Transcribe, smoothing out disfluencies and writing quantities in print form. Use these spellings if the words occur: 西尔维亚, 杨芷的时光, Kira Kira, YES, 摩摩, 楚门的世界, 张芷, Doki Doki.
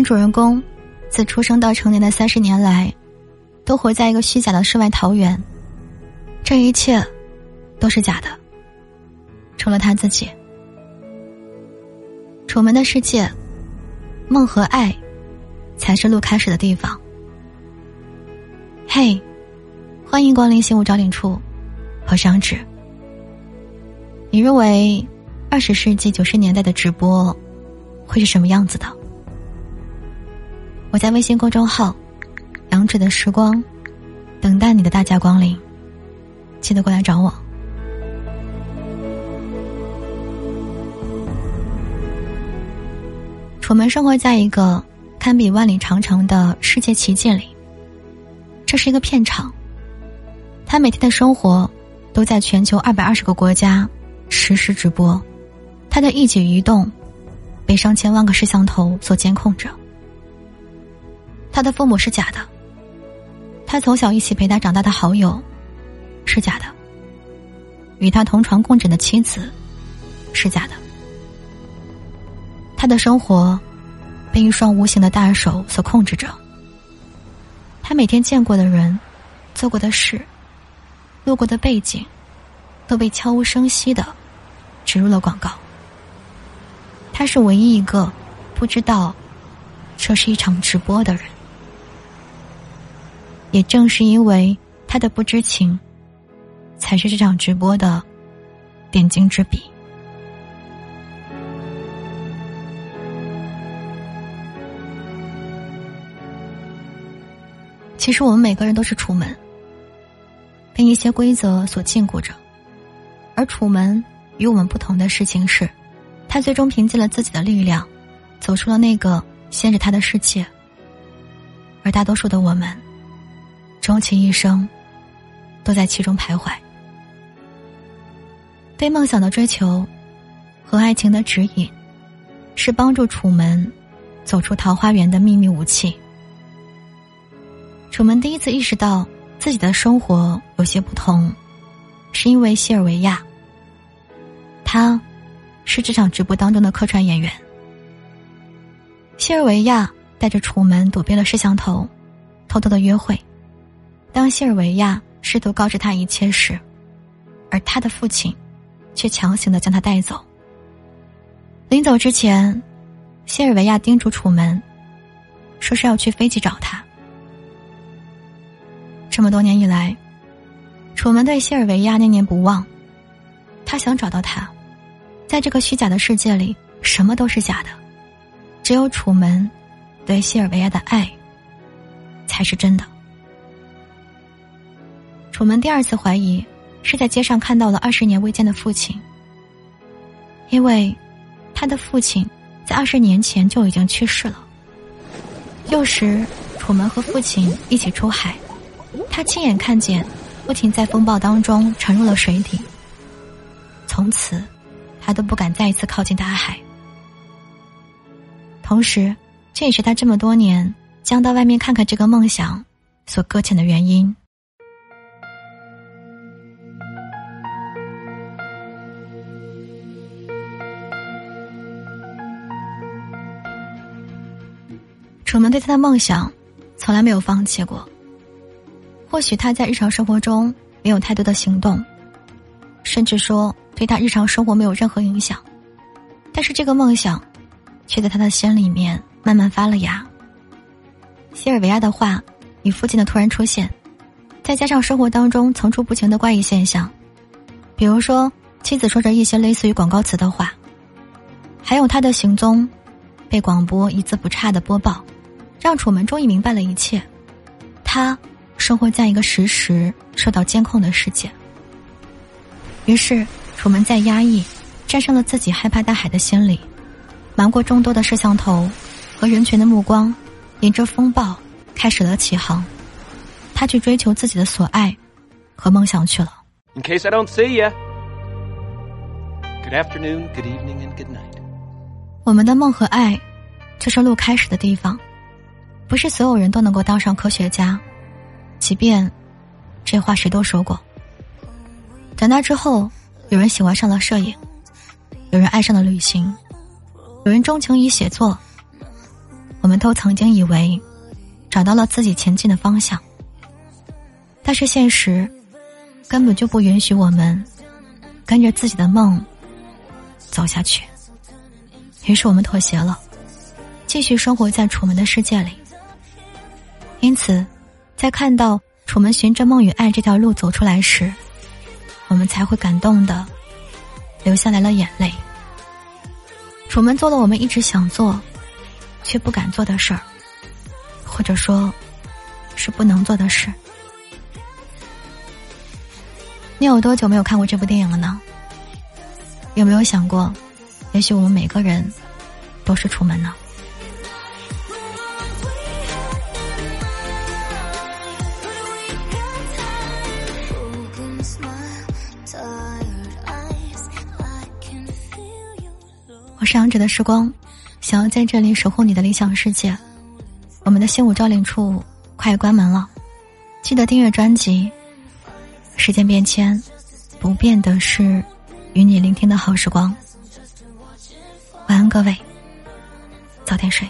男主人公自出生到成年的30年来，都活在一个虚假的世外桃源，这一切都是假的，除了他自己。楚门的世界，梦和爱才是路开始的地方。嘿，欢迎光临醒吾招领处，我是张芷。你认为20世纪90年代的直播会是什么样子的？我在微信公众号杨芷的时光等待你的大驾光临，记得过来找我。我们生活在一个堪比万里长城的世界奇迹里，这是一个片场，他每天的生活都在全球220个国家实时直播，他的一举一动被上千万个摄像头所监控着。他的父母是假的，他从小一起陪他长大的好友是假的，与他同床共枕的妻子是假的，他的生活被一双无形的大手所控制着，他每天见过的人、做过的事、路过的背景都被悄无声息地植入了广告。他是唯一一个不知道这是一场直播的人，也正是因为他的不知情，才是这场直播的点睛之笔。其实我们每个人都是楚门，被一些规则所禁锢着，而楚门与我们不同的事情是，他最终凭借了自己的力量走出了那个限制他的世界，而大多数的我们终其一生都在其中徘徊。对梦想的追求和爱情的指引是帮助楚门走出桃花源的秘密武器。楚门第一次意识到自己的生活有些不同，是因为西尔维亚，他是这场直播当中的客串演员。西尔维亚带着楚门躲避了摄像头，偷偷的约会。当西尔维亚试图告知他一切时，而他的父亲却强行的将他带走。临走之前，西尔维亚叮嘱楚门说是要去飞机找他。这么多年以来，楚门对西尔维亚念念不忘，他想找到他。在这个虚假的世界里，什么都是假的，只有楚门对西尔维亚的爱才是真的。楚门第二次怀疑是在街上看到了20年未见的父亲，因为他的父亲在20年前就已经去世了。幼时，楚门和父亲一起出海，他亲眼看见父亲在风暴当中沉入了水底，从此他都不敢再一次靠近大海。同时，这也是他这么多年将到外面看看这个梦想所搁浅的原因。楚门对他的梦想从来没有放弃过，或许他在日常生活中没有太多的行动，甚至说对他日常生活没有任何影响，但是这个梦想却在他的心里面慢慢发了芽。西尔维亚的话与父亲的突然出现，再加上生活当中层出不穷的怪异现象，比如说妻子说着一些类似于广告词的话，还有他的行踪被广播一字不差的播报，让楚门终于明白了一切。他生活在一个时时受到监控的世界，于是楚门在压抑战胜了自己害怕大海的心理，瞒过众多的摄像头和人群的目光，沿着风暴开始了起航。他去追求自己的所爱和梦想去了。 In case I don't see you. Good afternoon, good evening, and good night. 我们的梦和爱，这是路开始的地方。不是所有人都能够当上科学家，即便这话谁都说过。长大之后，有人喜欢上了摄影，有人爱上了旅行，有人钟情于写作。我们都曾经以为找到了自己前进的方向，但是现实根本就不允许我们跟着自己的梦走下去。于是我们妥协了，继续生活在楚门的世界里。因此在看到楚门循着梦与爱这条路走出来时，我们才会感动地流下来了眼泪。楚门做了我们一直想做却不敢做的事儿，或者说是不能做的事。你有多久没有看过这部电影了呢？有没有想过，也许我们每个人都是楚门呢？我是杨芷的时光，想要在这里守护你的理想世界。我们的新舞招领处快关门了，记得订阅专辑。时间变迁，不变的是与你聆听的好时光。晚安各位，早点睡。